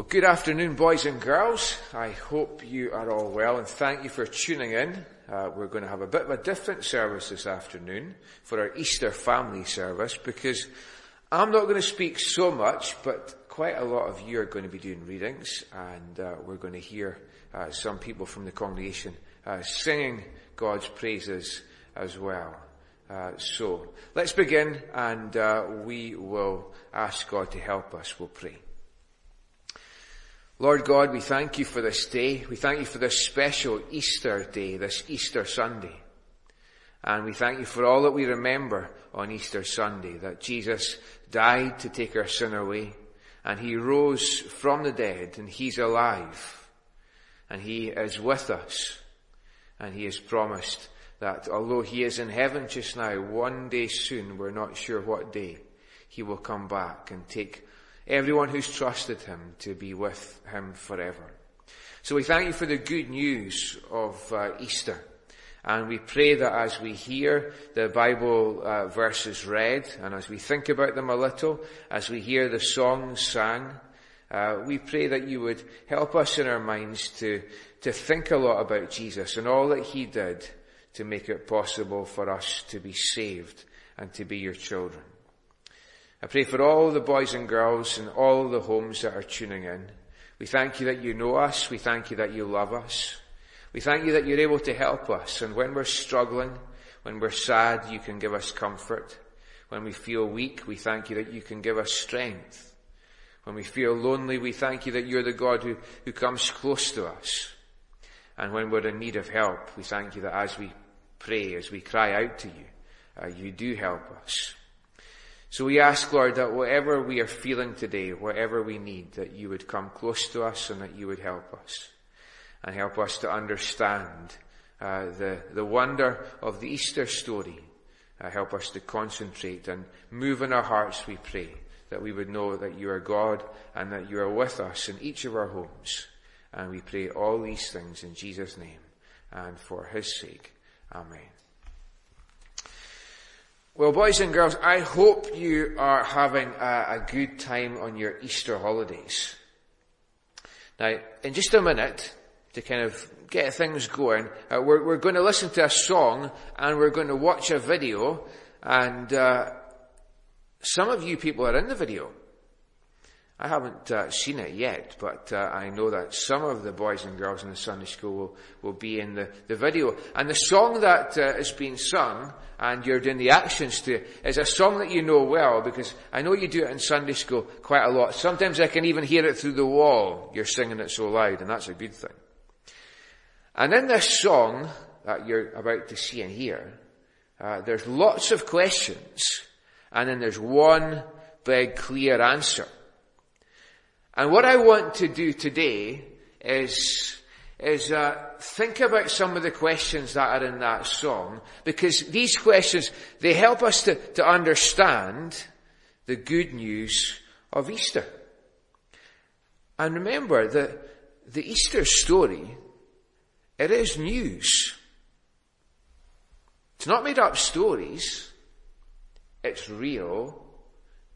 Well, good afternoon, boys and girls. I hope you are all well, and thank you for tuning in. We're going to have a bit of a different service this afternoon for our Easter family service, because I'm not going to speak so much, but quite a lot of you are going to be doing readings, and we're going to hear some people from the congregation singing God's praises as well. So let's begin, and we will ask God to help us. We'll pray. Lord God, we thank you for this day. We thank you for this special Easter day, this Easter Sunday. And we thank you for all that we remember on Easter Sunday, that Jesus died to take our sin away, and he rose from the dead, and he's alive, and he is with us, and he has promised that although he is in heaven just now, one day soon, we're not sure what day, he will come back and take everyone who's trusted him to be with him forever. So we thank you for the good news of Easter. And we pray that as we hear the Bible verses read, and as we think about them a little, as we hear the songs sang, we pray that you would help us in our minds to think a lot about Jesus and all that he did to make it possible for us to be saved and to be your children. I pray for all the boys and girls and all the homes that are tuning in. We thank you that you know us. We thank you that you love us. We thank you that you're able to help us. And when we're struggling, when we're sad, you can give us comfort. When we feel weak, we thank you that you can give us strength. When we feel lonely, we thank you that you're the God who comes close to us. And when we're in need of help, we thank you that as we pray, as we cry out to you, you do help us. So we ask, Lord, that whatever we are feeling today, whatever we need, that you would come close to us and that you would help us. And help us to understand the wonder of the Easter story. Help us to concentrate and move in our hearts, we pray, that we would know that you are God and that you are with us in each of our homes. And we pray all these things in Jesus' name and for his sake. Amen. Well, boys and girls, I hope you are having a good time on your Easter holidays. Now, in just a minute, to kind of get things going, we're going to listen to a song and we're going to watch a video. And some of you people are in the video. I haven't seen it yet, but I know that some of the boys and girls in the Sunday school will be in the video. And the song that is being sung, and you're doing the actions to, is a song that you know well, because I know you do it in Sunday school quite a lot. Sometimes I can even hear it through the wall. You're singing it so loud, and that's a good thing. And in this song that you're about to see and hear, there's lots of questions, and then there's one big clear answer. And what I want to do today is think about some of the questions that are in that song, because these questions, they help us to understand the good news of Easter. And remember that the Easter story, it is news. It's not made up stories. It's real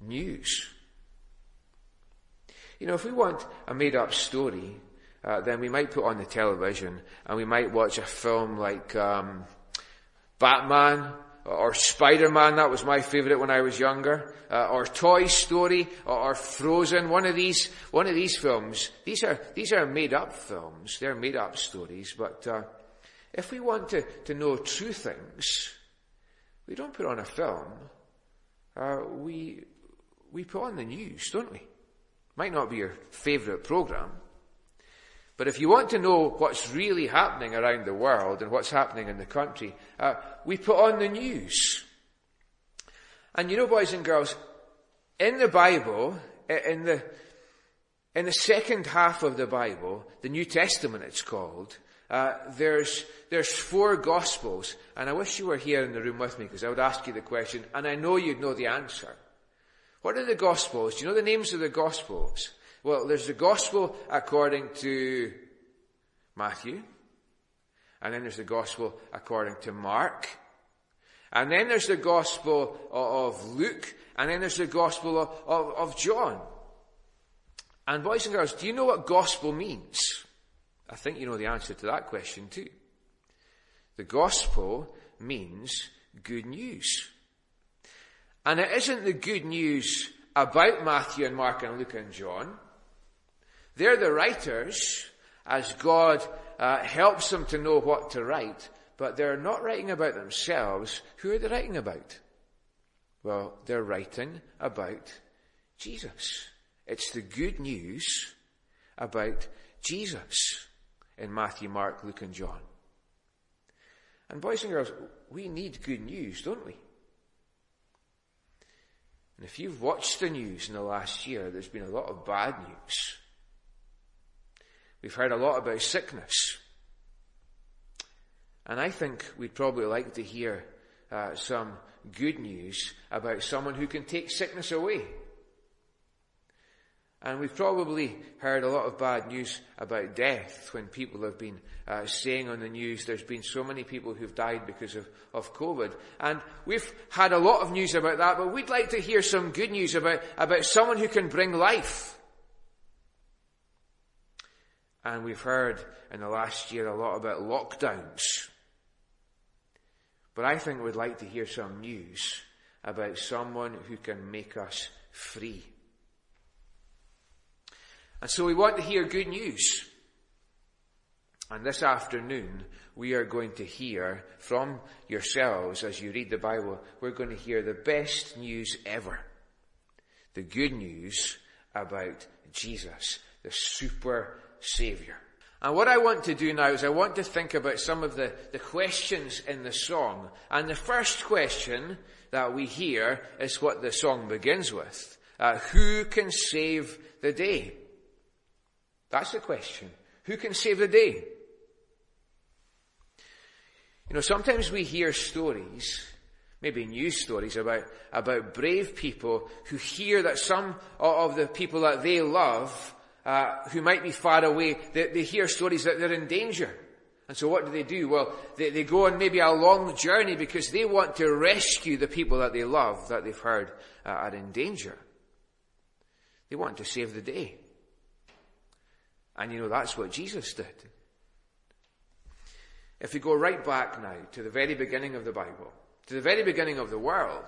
news. You know, if we want a made up story, then we might put on the television and we might watch a film like Batman or Spider-Man, that was my favourite when I was younger, or Toy Story or Frozen, one of these films. These are made up films, they're made up stories, but if we want to know true things, we don't put on a film. We put on the news, don't we? Might not be your favourite programme. But if you want to know what's really happening around the world and what's happening in the country, we put on the news. And you know, boys and girls, in the Bible, in the second half of the Bible, the New Testament it's called, there's four Gospels. And I wish you were here in the room with me, because I would ask you the question, and I know you'd know the answer. What are the Gospels? Do you know the names of the Gospels? Well, there's the Gospel according to Matthew. And then there's the Gospel according to Mark. And then there's the Gospel of Luke. And then there's the Gospel of John. And boys and girls, do you know what gospel means? I think you know the answer to that question too. The gospel means good news. And it isn't the good news about Matthew and Mark and Luke and John. They're the writers as God helps them to know what to write, but they're not writing about themselves. Who are they writing about? Well, they're writing about Jesus. It's the good news about Jesus in Matthew, Mark, Luke and John. And boys and girls, we need good news, don't we? And if you've watched the news in the last year, there's been a lot of bad news. We've heard a lot about sickness. And I think we'd probably like to hear some good news about someone who can take sickness away. And we've probably heard a lot of bad news about death when people have been saying on the news there's been so many people who've died because of COVID. And we've had a lot of news about that, but we'd like to hear some good news about someone who can bring life. And we've heard in the last year a lot about lockdowns. But I think we'd like to hear some news about someone who can make us free. And so we want to hear good news. And this afternoon, we are going to hear from yourselves as you read the Bible, we're going to hear the best news ever. The good news about Jesus, the super Savior. And what I want to do now is I want to think about some of the questions in the song. And the first question that we hear is what the song begins with. Who can save the day? That's the question. Who can save the day? You know, sometimes we hear stories, maybe news stories, about brave people who hear that some of the people that they love, who might be far away, they hear stories that they're in danger. And so what do? Well, they go on maybe a long journey because they want to rescue the people that they love, that they've heard are in danger. They want to save the day. And you know, that's what Jesus did. If we go right back now to the very beginning of the Bible, to the very beginning of the world,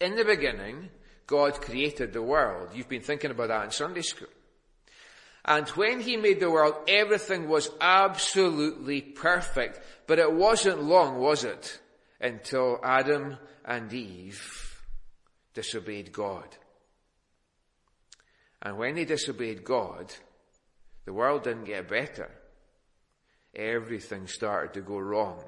in the beginning, God created the world. You've been thinking about that in Sunday school. And when he made the world, everything was absolutely perfect. But it wasn't long, was it, until Adam and Eve disobeyed God. And when they disobeyed God, the world didn't get better. Everything started to go wrong.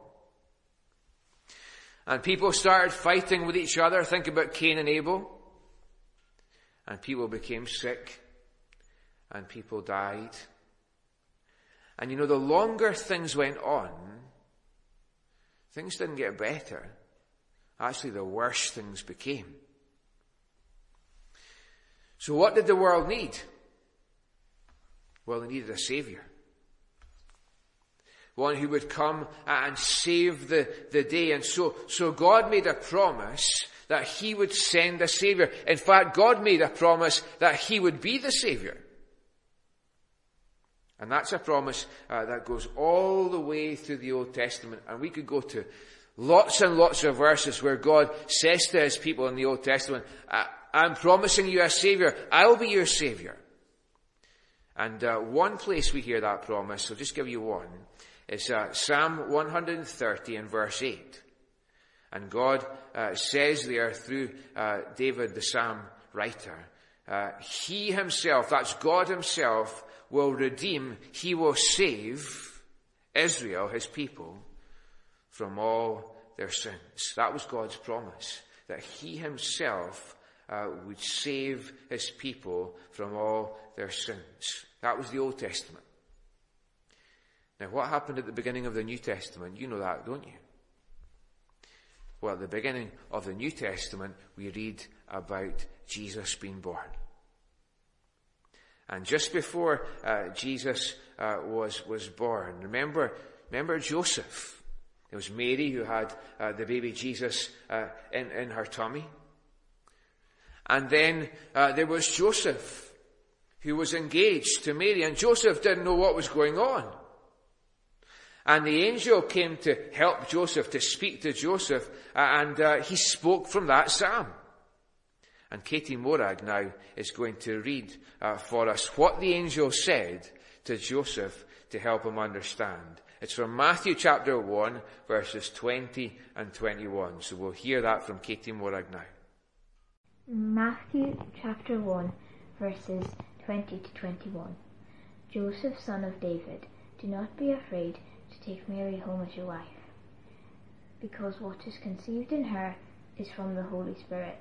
And people started fighting with each other. Think about Cain and Abel. And people became sick. And people died. And you know, the longer things went on, things didn't get better. Actually, the worse things became. So what did the world need? Well, they needed a Savior. One who would come and save the day. And so God made a promise that he would send a Savior. In fact, God made a promise that he would be the Savior. And that's a promise that goes all the way through the Old Testament. And we could go to lots and lots of verses where God says to his people in the Old Testament, I'm promising you a Savior. I'll be your Savior. And one place we hear that promise, I'll just give you one, is Psalm 130 and verse 8. And God says there through David the Psalm writer, he himself, that's God himself, will redeem, he will save Israel, his people, from all their sins. That was God's promise, that he himself would save his people from all their sins. That was the Old Testament. Now, what happened at the beginning of the New Testament? You know that, don't you? Well, at the beginning of the New Testament, we read about Jesus being born. And just before Jesus was born, remember Joseph. It was Mary who had the baby Jesus in her tummy. And then there was Joseph, who was engaged to Mary, and Joseph didn't know what was going on. And the angel came to help Joseph, to speak to Joseph, and he spoke from that psalm. And Katie Morag now is going to read for us what the angel said to Joseph to help him understand. It's from Matthew chapter 1, verses 20 and 21. So we'll hear that from Katie Morag now. Matthew chapter 1, verses 20 to 21. Joseph, son of David, do not be afraid to take Mary home as your wife, because what is conceived in her is from the Holy Spirit.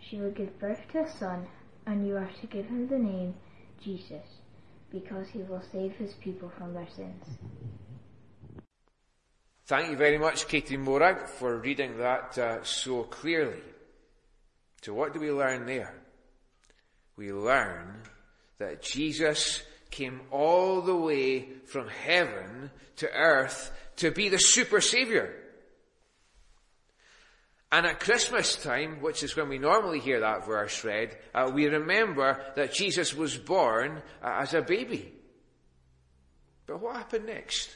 She will give birth to a son, and you are to give him the name Jesus, because he will save his people from their sins. Thank you very much, Katie Morag, for reading that so clearly. So what do we learn there? We learn that Jesus came all the way from heaven to earth to be the super saviour. And at Christmas time, which is when we normally hear that verse read, we remember that Jesus was born as a baby. But what happened next?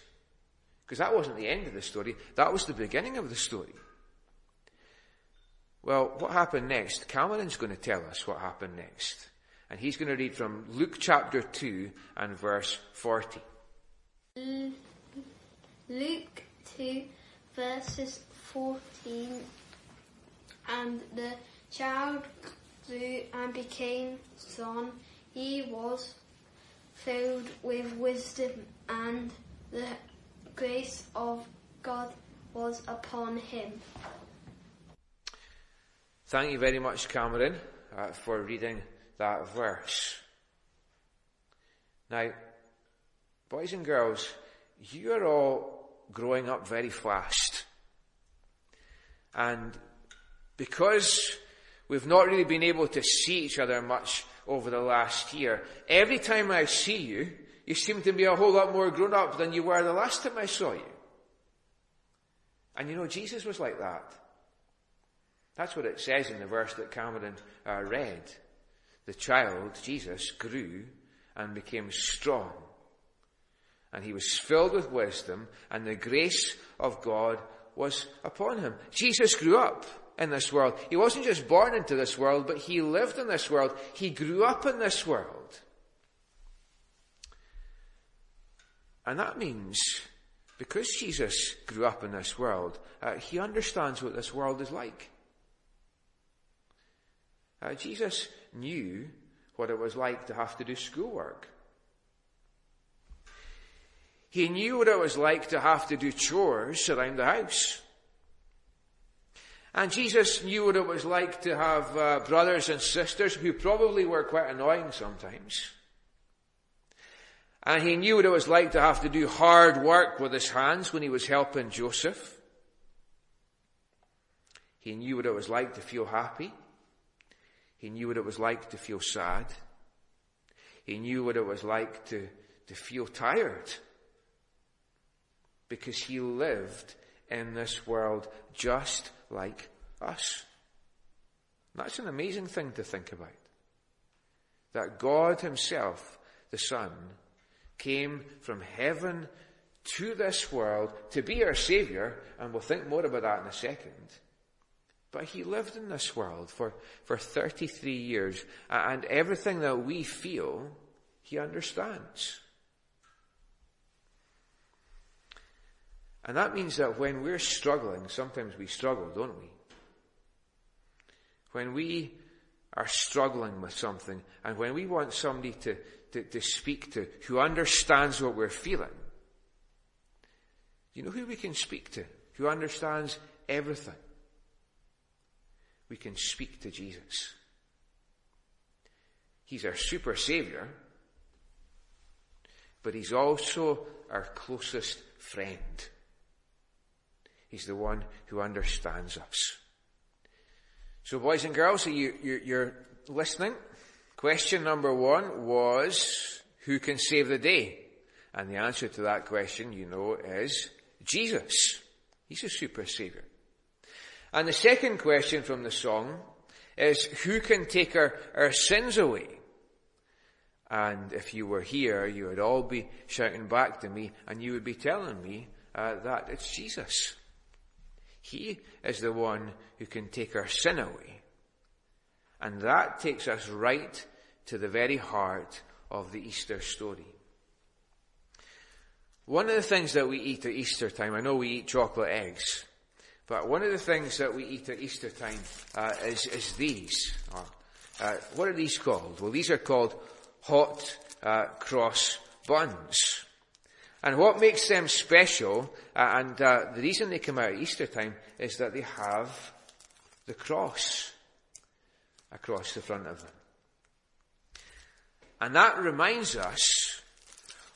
Because that wasn't the end of the story. That was the beginning of the story. Well, what happened next? Cameron's going to tell us what happened next. And he's going to read from Luke chapter 2 and verse 40. Luke 2 verses 14. And the child grew and became strong. He was filled with wisdom, and the grace of God was upon him. Thank you very much, Cameron, for reading that verse. Now, boys and girls, you are all growing up very fast. And because we've not really been able to see each other much over the last year, every time I see you, you seem to be a whole lot more grown up than you were the last time I saw you. And you know, Jesus was like that. That's what it says in the verse that Cameron read. The child, Jesus, grew and became strong. And he was filled with wisdom, and the grace of God was upon him. Jesus grew up in this world. He wasn't just born into this world, but he lived in this world. He grew up in this world. And that means, because Jesus grew up in this world, he understands what this world is like. Jesus knew what it was like to have to do schoolwork. He knew what it was like to have to do chores around the house. And Jesus knew what it was like to have brothers and sisters who probably were quite annoying sometimes. And he knew what it was like to have to do hard work with his hands when he was helping Joseph. He knew what it was like to feel happy. He knew what it was like to feel sad. He knew what it was like to feel tired. Because he lived in this world just like us. That's an amazing thing to think about. That God himself, the Son, came from heaven to this world to be our Saviour, and we'll think more about that in a second. But he lived in this world for 33 years, and everything that we feel, he understands. And that means that when we're struggling, sometimes we struggle, don't we? When we are struggling with something, and when we want somebody to speak to who understands what we're feeling, you know who we can speak to, who understands everything? We can speak to Jesus. He's our super saviour, but he's also our closest friend. He's the one who understands us. So boys and girls, you're listening. Question number 1 was, who can save the day? And the answer to that question, you know, is Jesus. He's a super saviour. And the second question from the song is, who can take our sins away? And if you were here, you would all be shouting back to me, and you would be telling me that it's Jesus. He is the one who can take our sin away. And that takes us right to the very heart of the Easter story. One of the things that we eat at Easter time, I know we eat chocolate eggs, but one of the things that we eat at Easter time is these. What are these called? Well, these are called hot cross buns. And what makes them special, the reason they come out at Easter time, is that they have the cross across the front of them. And that reminds us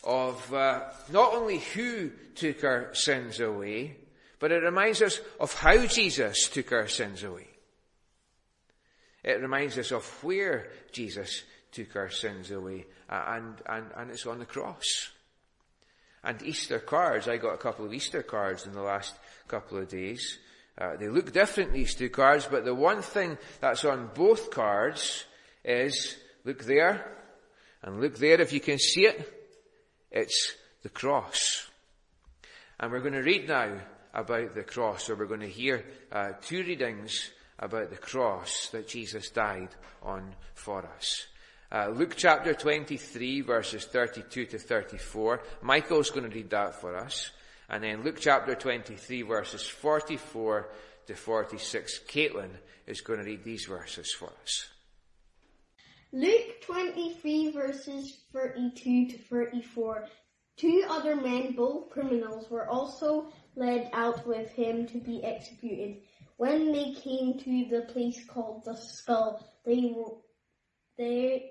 of not only who took our sins away, but it reminds us of how Jesus took our sins away. It reminds us of where Jesus took our sins away, and it's on the cross. And Easter cards, I got a couple of Easter cards in the last couple of days. They look different, these two cards, but the one thing that's on both cards is, look there, and look there if you can see it, it's the cross. And we're going to read now about the cross, or we're going to hear two readings about the cross that Jesus died on for us. Luke chapter 23, verses 32 to 34. Michael's going to read that for us. And then Luke chapter 23, verses 44 to 46. Caitlin is going to read these verses for us. Luke 23, verses 32 to 34. Two other men, both criminals, were also led out with him to be executed. When they came to the place called the Skull, they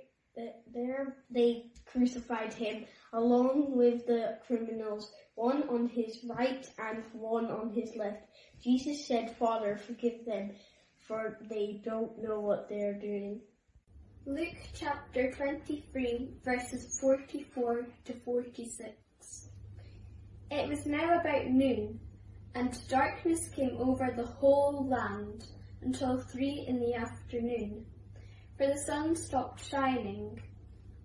crucified him along with the criminals, one on his right and one on his left. Jesus said, "Father, forgive them, for they don't know what they are doing." Luke chapter 23, verses 44 to 46. It was now about noon, and darkness came over the whole land until 3 p.m. For the sun stopped shining,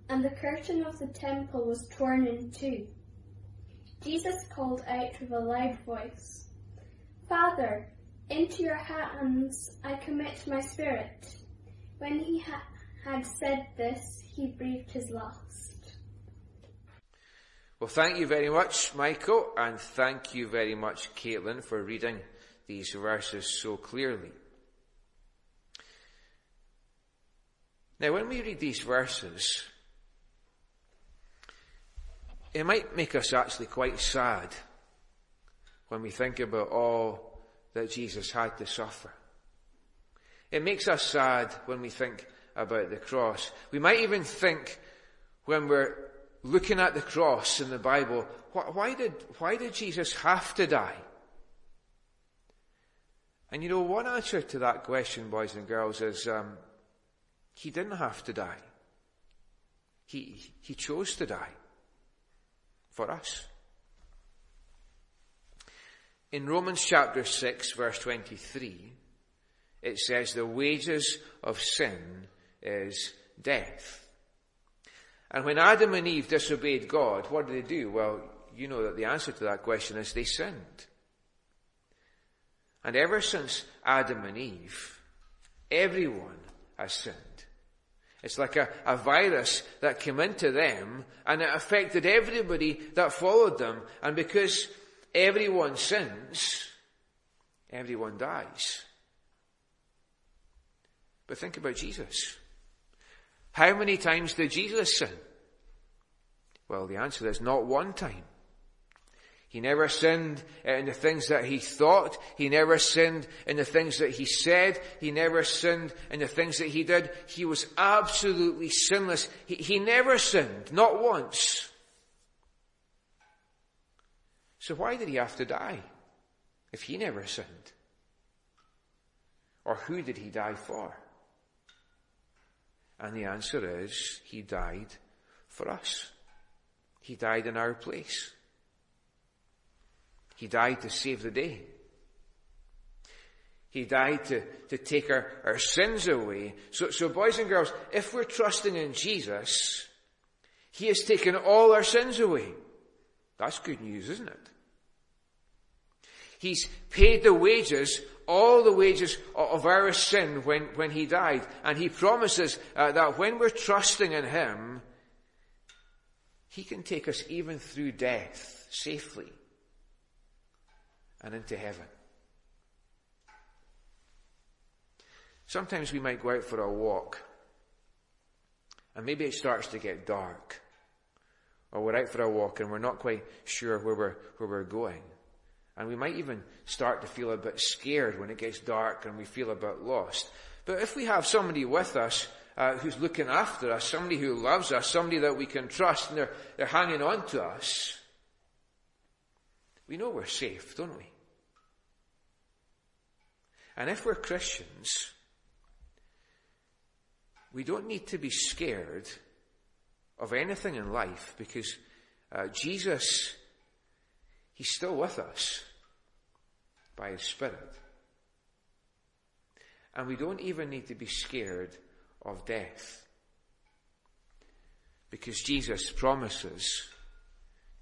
and the curtain of the temple was torn in two. Jesus called out with a loud voice, "Father, into your hands I commit my spirit." When he had said this, he breathed his last. Well, thank you very much, Michael, and thank you very much, Caitlin, for reading these verses so clearly. Now, when we read these verses, it might make us actually quite sad when we think about all that Jesus had to suffer. It makes us sad when we think about the cross. We might even think, when we're looking at the cross in the Bible, why did Jesus have to die? And you know, one answer to that question, boys and girls, is he didn't have to die. He chose to die for us. In Romans chapter 6, verse 23, it says, "The wages of sin is death." And when Adam and Eve disobeyed God, what did they do? Well, you know that the answer to that question is they sinned. And ever since Adam and Eve, everyone has sinned. It's like a virus that came into them, and it affected everybody that followed them. And because everyone sins, everyone dies. But think about Jesus. How many times did Jesus sin? Well, the answer is not one time. He never sinned in the things that he thought. He never sinned in the things that he said. He never sinned in the things that he did. He was absolutely sinless. He never sinned, not once. So why did he have to die if he never sinned? Or who did he die for? And the answer is, he died for us. He died in our place. He died to save the day. He died to take our sins away. So boys and girls, if we're trusting in Jesus, He has taken all our sins away. That's good news, isn't it? He's paid the wages, all the wages of our sin when he died. And he promises that when we're trusting in him, he can take us even through death safely and into heaven. Sometimes we might go out for a walk, and maybe it starts to get dark. Or we're out for a walk and we're not quite sure where we're going. And we might even start to feel a bit scared when it gets dark and we feel a bit lost. But if we have somebody with us who's looking after us, somebody who loves us, somebody that we can trust, and they're hanging on to us, we know we're safe, don't we? And if we're Christians, we don't need to be scared of anything in life, because Jesus, he's still with us by his Spirit. And we don't even need to be scared of death, because Jesus promises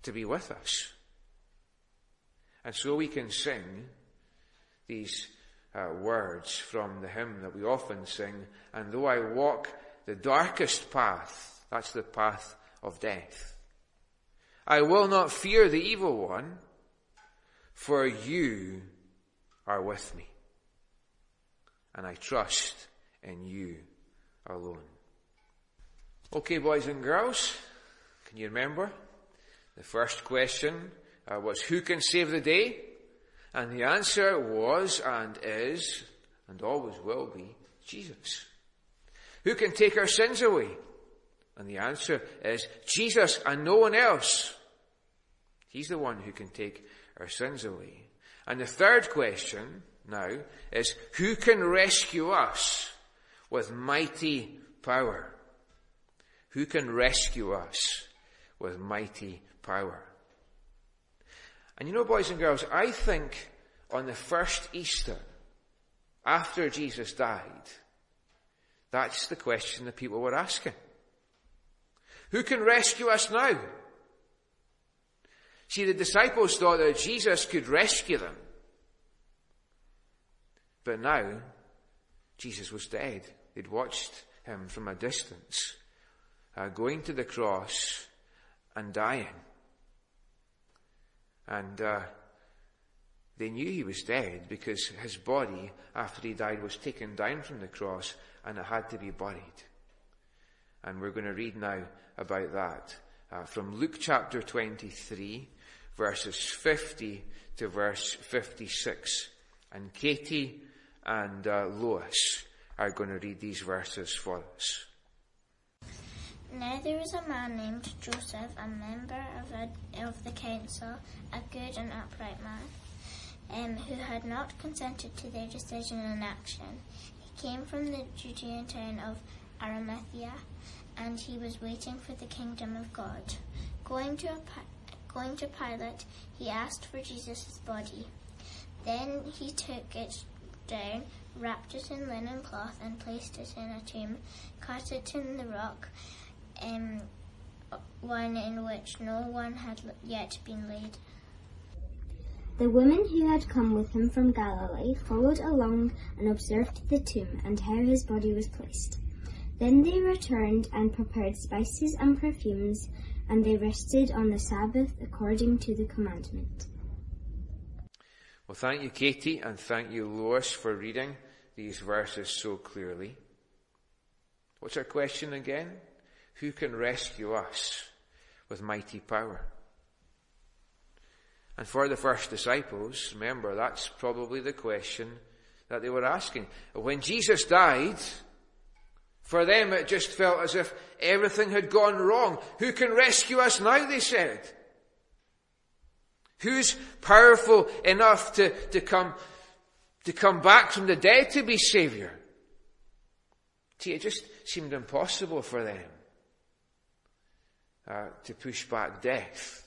to be with us. And so we can sing these words from the hymn that we often sing, and though I walk the darkest path, that's the path of death, I will not fear the evil one, for you are with me, and I trust in you alone. Okay, boys and girls, can you remember? The first question was, who can save the day? And the answer was, and is, and always will be, Jesus. Who can take our sins away? And the answer is Jesus and no one else. He's the one who can take our sins away. And the third question now is, who can rescue us with mighty power? Who can rescue us with mighty power? And you know, boys and girls, I think on the first Easter, after Jesus died, that's the question that people were asking. Who can rescue us now? See, the disciples thought that Jesus could rescue them. But now, Jesus was dead. They'd watched him from a distance, going to the cross and dying. And they knew he was dead, because his body, after he died, was taken down from the cross and it had to be buried. And we're going to read now about that from Luke chapter 23, verses 50 to verse 56. And Katie and Lois are going to read these verses for us. Now there was a man named Joseph, a member of the council, a good and upright man, who had not consented to their decision and action. He came from the Judean town of Arimathea, and he was waiting for the kingdom of God. Going to Pilate, he asked for Jesus' body. Then he took it down, wrapped it in linen cloth, and placed it in a tomb, cut it in the rock, one in which no one had yet been laid. The women who had come with him from Galilee followed along and observed the tomb and how his body was placed. Then they returned and prepared spices and perfumes, and they rested on the Sabbath according to the commandment. Well, thank you, Katie, and thank you, Lois, for reading these verses so clearly. What's our question again? Who can rescue us with mighty power? And for the first disciples, remember, that's probably the question that they were asking. When Jesus died, for them it just felt as if everything had gone wrong. Who can rescue us now, they said. Who's powerful enough to come back from the dead to be Savior? See, it just seemed impossible for them to push back death.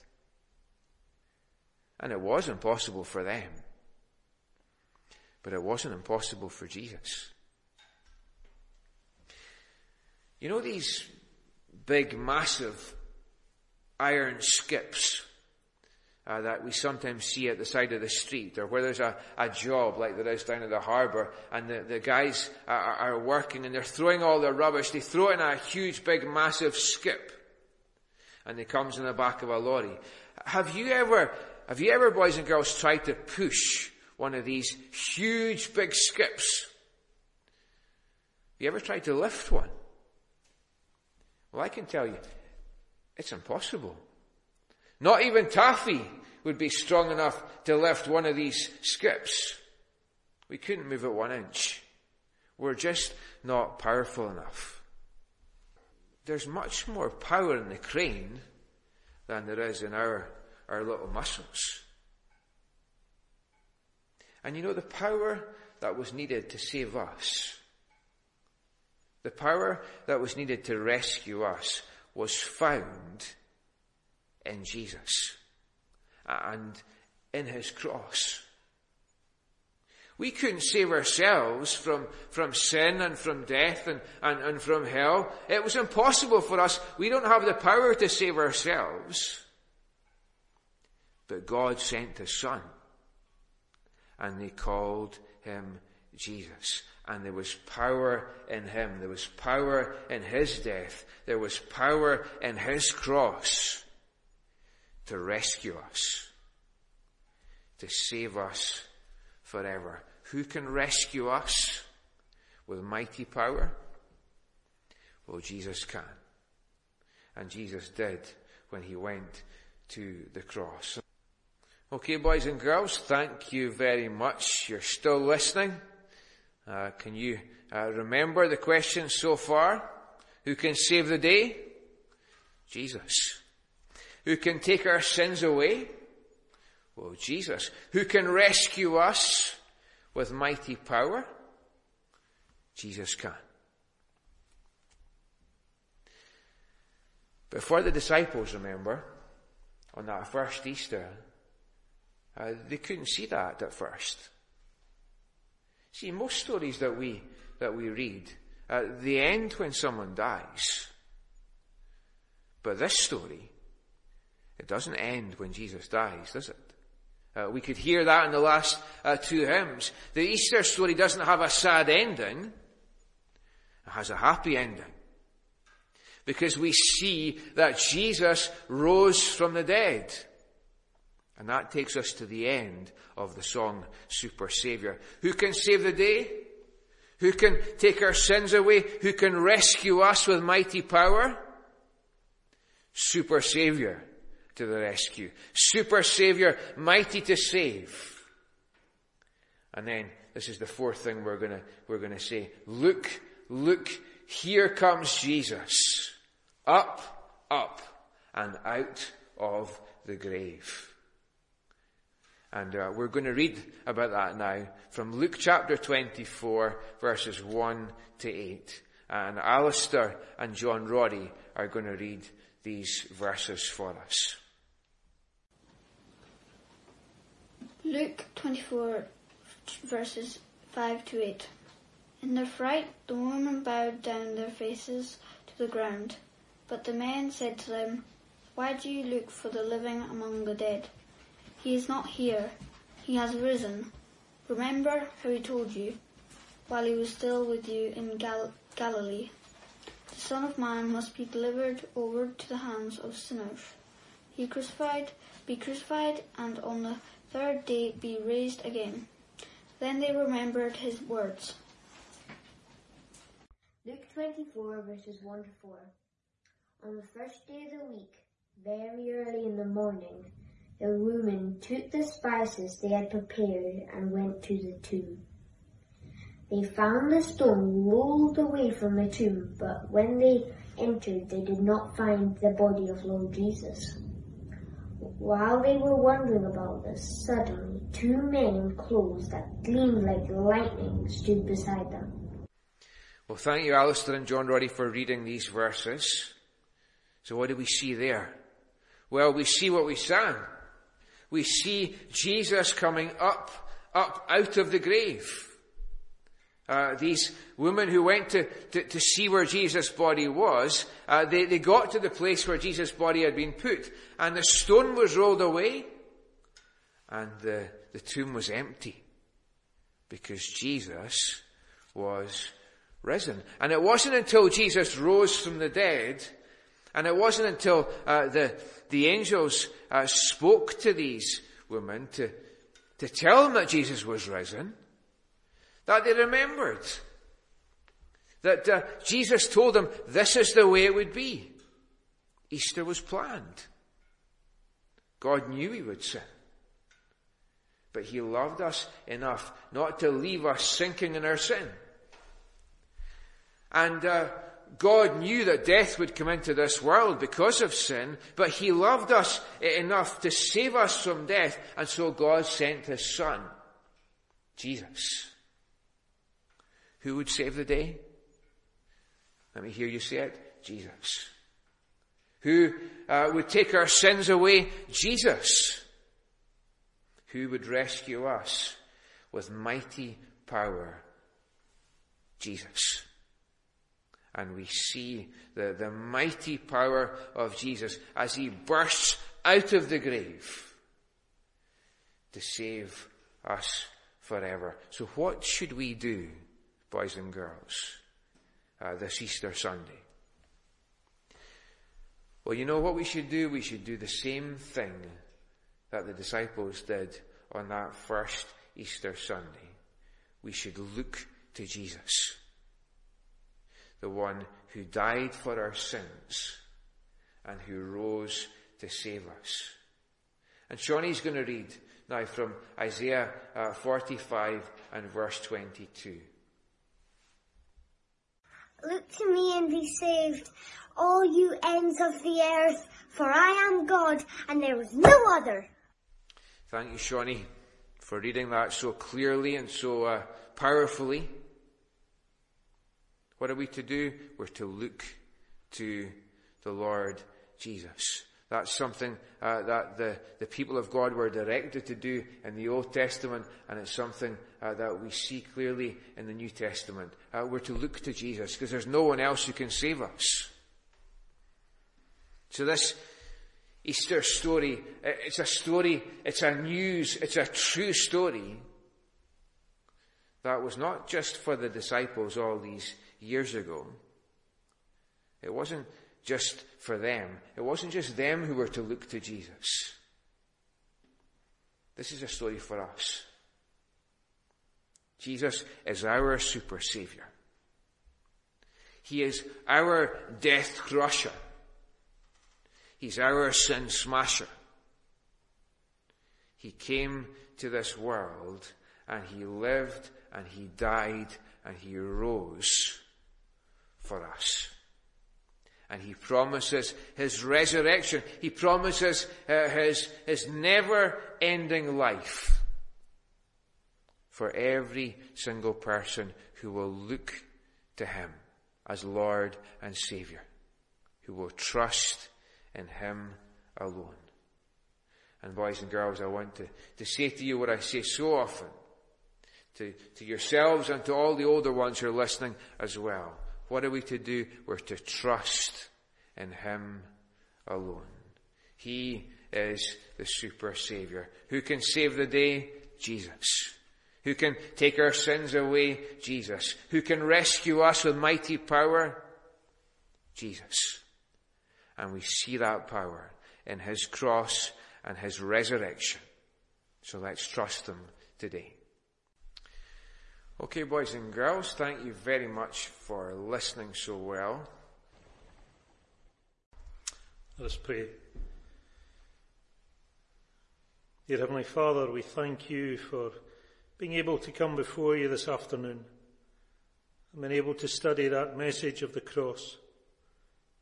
And it was impossible for them. But it wasn't impossible for Jesus. You know, these big, massive iron skips that we sometimes see at the side of the street, or where there's a job like there is down at the harbour, and the guys are working and they're throwing all their rubbish. They throw it in a huge, big, massive skip, and it comes in the back of a lorry. Have you ever, boys and girls, tried to push one of these huge, big skips? Have you ever tried to lift one? Well, I can tell you, it's impossible. Not even Taffy would be strong enough to lift one of these skips. We couldn't move it 1 inch. We're just not powerful enough. There's much more power in the crane than there is in our little muscles. And you know, the power that was needed to save us, the power that was needed to rescue us, was found in Jesus and in his cross. We couldn't save ourselves from sin and from death and from hell. It was impossible for us. We don't have the power to save ourselves. But God sent his Son, and they called him Jesus. And there was power in him. There was power in his death. There was power in his cross to rescue us, to save us forever. Who can rescue us with mighty power? Well, Jesus can. And Jesus did when he went to the cross. Okay, boys and girls, thank you very much. You're still listening. Can you remember the questions so far? Who can save the day? Jesus. Who can take our sins away? Well, Jesus. Who can rescue us with mighty power? Jesus can. But for the disciples, remember, on that first Easter, they couldn't see that at first. See, most stories that we read, they end when someone dies. But this story, it doesn't end when Jesus dies, does it? We could hear that in the last two hymns. The Easter story doesn't have a sad ending. It has a happy ending. Because we see that Jesus rose from the dead. And that takes us to the end of the song, Super Saviour. Who can save the day? Who can take our sins away? Who can rescue us with mighty power? Super Saviour to the rescue. Super Saviour, mighty to save. And then, this is the fourth thing we're gonna say. Look, look, here comes Jesus. Up, up, and out of the grave. And we're going to read about that now from Luke chapter 24, verses 1 to 8. And Alistair and John Roddy are going to read these verses for us. Luke 24, verses 5 to 8. In their fright, the women bowed down their faces to the ground. But the men said to them, "Why do you look for the living among the dead? He is not here. He has risen. Remember how he told you, while he was still with you in Galilee. The Son of Man must be delivered over to the hands of sinners. Be crucified, and on the third day be raised again." Then they remembered his words. Luke 24, verses 1 to 4. On the first day of the week, very early in the morning, the women took the spices they had prepared and went to the tomb. They found the stone rolled away from the tomb, but when they entered, they did not find the body of Lord Jesus. While they were wondering about this, suddenly 2 men in clothes that gleamed like lightning stood beside them. Well, thank you, Alistair and John Roddy, for reading these verses. So what do we see there? Well, we see what we sang. We see Jesus coming up, up out of the grave. These women who went to see where Jesus' body was, they got to the place where Jesus' body had been put, and the stone was rolled away, and the tomb was empty, because Jesus was risen. And it wasn't until Jesus rose from the dead, and it wasn't until the angels spoke to these women to tell them that Jesus was risen, that they remembered. That Jesus told them this is the way it would be. Easter was planned. God knew we would sin. But he loved us enough not to leave us sinking in our sin. And God knew that death would come into this world because of sin, but he loved us enough to save us from death, and so God sent his son, Jesus. Who would save the day? Let me hear you say it. Jesus. Who would take our sins away? Jesus. Who would rescue us with mighty power? Jesus. And we see the mighty power of Jesus as he bursts out of the grave to save us forever. So what should we do, boys and girls, this Easter Sunday? Well, you know what we should do? We should do the same thing that the disciples did on that first Easter Sunday. We should look to Jesus, the one who died for our sins and who rose to save us. And Shawnee's going to read now from Isaiah 45 and verse 22. Look to me and be saved, all you ends of the earth, for I am God, and there is no other. Thank you, Shawnee, for reading that so clearly and so powerfully. What are we to do? We're to look to the Lord Jesus. That's something that the people of God were directed to do in the Old Testament, and it's something that we see clearly in the New Testament. We're to look to Jesus, because there's no one else who can save us. So this Easter story, it's a story, it's a news, it's a true story that was not just for the disciples all these years ago. It wasn't just for them. It wasn't just them who were to look to Jesus. This is a story for us. Jesus is our super savior. He is our death crusher. He's our sin smasher. He came to this world and he lived and he died and he rose for us. And he promises his resurrection. He promises his never-ending life for every single person who will look to him as Lord and Savior, who will trust in him alone. And boys and girls, I want to say to you what I say so often, to yourselves and to all the older ones who are listening as well. What are we to do? We're to trust in him alone. He is the super savior. Who can save the day? Jesus. Who can take our sins away? Jesus. Who can rescue us with mighty power? Jesus. And we see that power in his cross and his resurrection. So let's trust him today. Okay, boys and girls, thank you very much for listening so well. Let us pray. Dear Heavenly Father, we thank you for being able to come before you this afternoon and being able to study that message of the cross.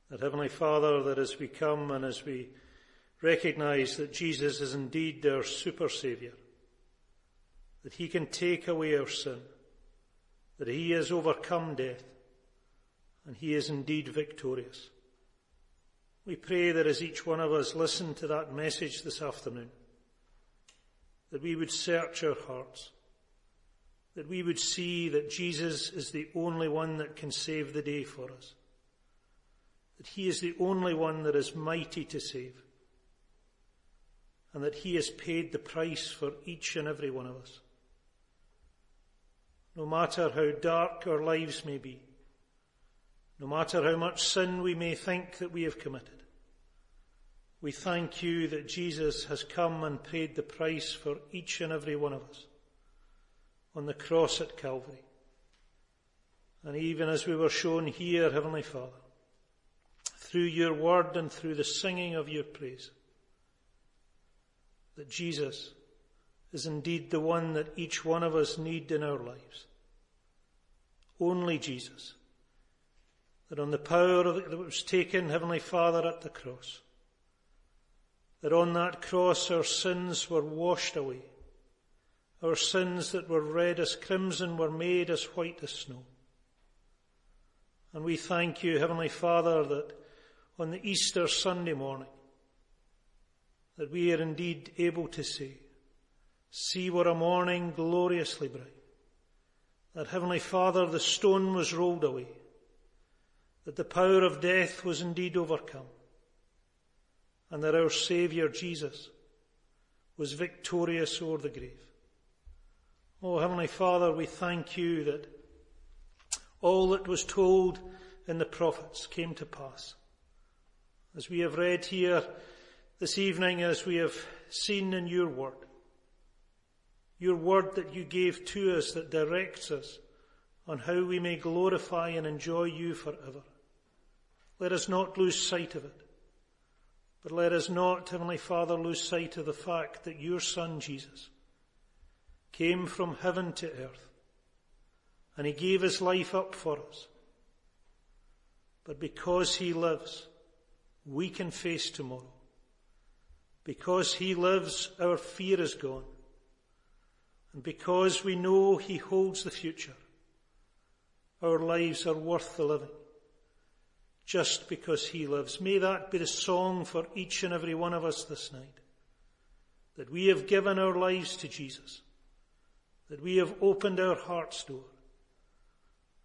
That, Heavenly Father, that as we come and as we recognize that Jesus is indeed our super saviour, that he can take away our sin, that he has overcome death, and he is indeed victorious. We pray that as each one of us listen to that message this afternoon, that we would search our hearts, that we would see that Jesus is the only one that can save the day for us, that he is the only one that is mighty to save, and that he has paid the price for each and every one of us. No matter how dark our lives may be, no matter how much sin we may think that we have committed, we thank you that Jesus has come and paid the price for each and every one of us on the cross at Calvary. And even as we were shown here, Heavenly Father, through your word and through the singing of your praise, that Jesus is indeed the one that each one of us need in our lives. Only Jesus, that on the power that was taken, Heavenly Father, at the cross, that on that cross our sins were washed away, our sins that were red as crimson were made as white as snow. And we thank you, Heavenly Father, that on the Easter Sunday morning, that we are indeed able to say, "See what a morning gloriously bright." That, Heavenly Father, the stone was rolled away. That the power of death was indeed overcome. And that our Saviour Jesus was victorious over the grave. Oh, Heavenly Father, we thank you that all that was told in the prophets came to pass. As we have read here this evening, as we have seen in your word that you gave to us that directs us on how we may glorify and enjoy you forever. Let us not lose sight of it, but let us not, Heavenly Father, lose sight of the fact that your Son, Jesus, came from heaven to earth, and he gave his life up for us. But because he lives, we can face tomorrow. Because he lives, our fear is gone. And because we know he holds the future, our lives are worth the living. Just because he lives. May that be the song for each and every one of us this night. That we have given our lives to Jesus. That we have opened our heart's door.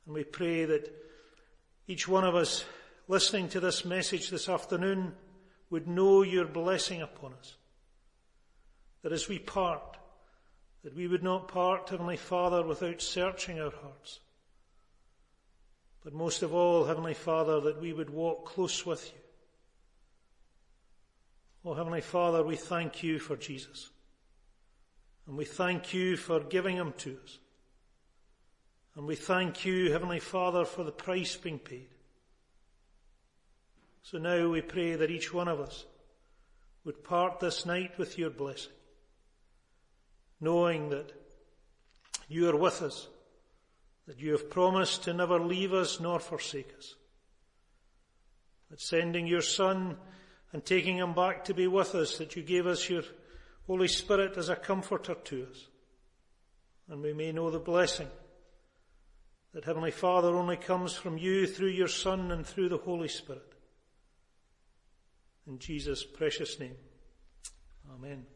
And we pray that each one of us listening to this message this afternoon would know your blessing upon us. That as we part, that we would not part, Heavenly Father, without searching our hearts. But most of all, Heavenly Father, that we would walk close with you. Oh, Heavenly Father, we thank you for Jesus. And we thank you for giving him to us. And we thank you, Heavenly Father, for the price being paid. So now we pray that each one of us would part this night with your blessing, knowing that you are with us, that you have promised to never leave us nor forsake us, that sending your Son and taking him back to be with us, that you gave us your Holy Spirit as a comforter to us, and we may know the blessing that, Heavenly Father, only comes from you through your Son and through the Holy Spirit. In Jesus' precious name, amen.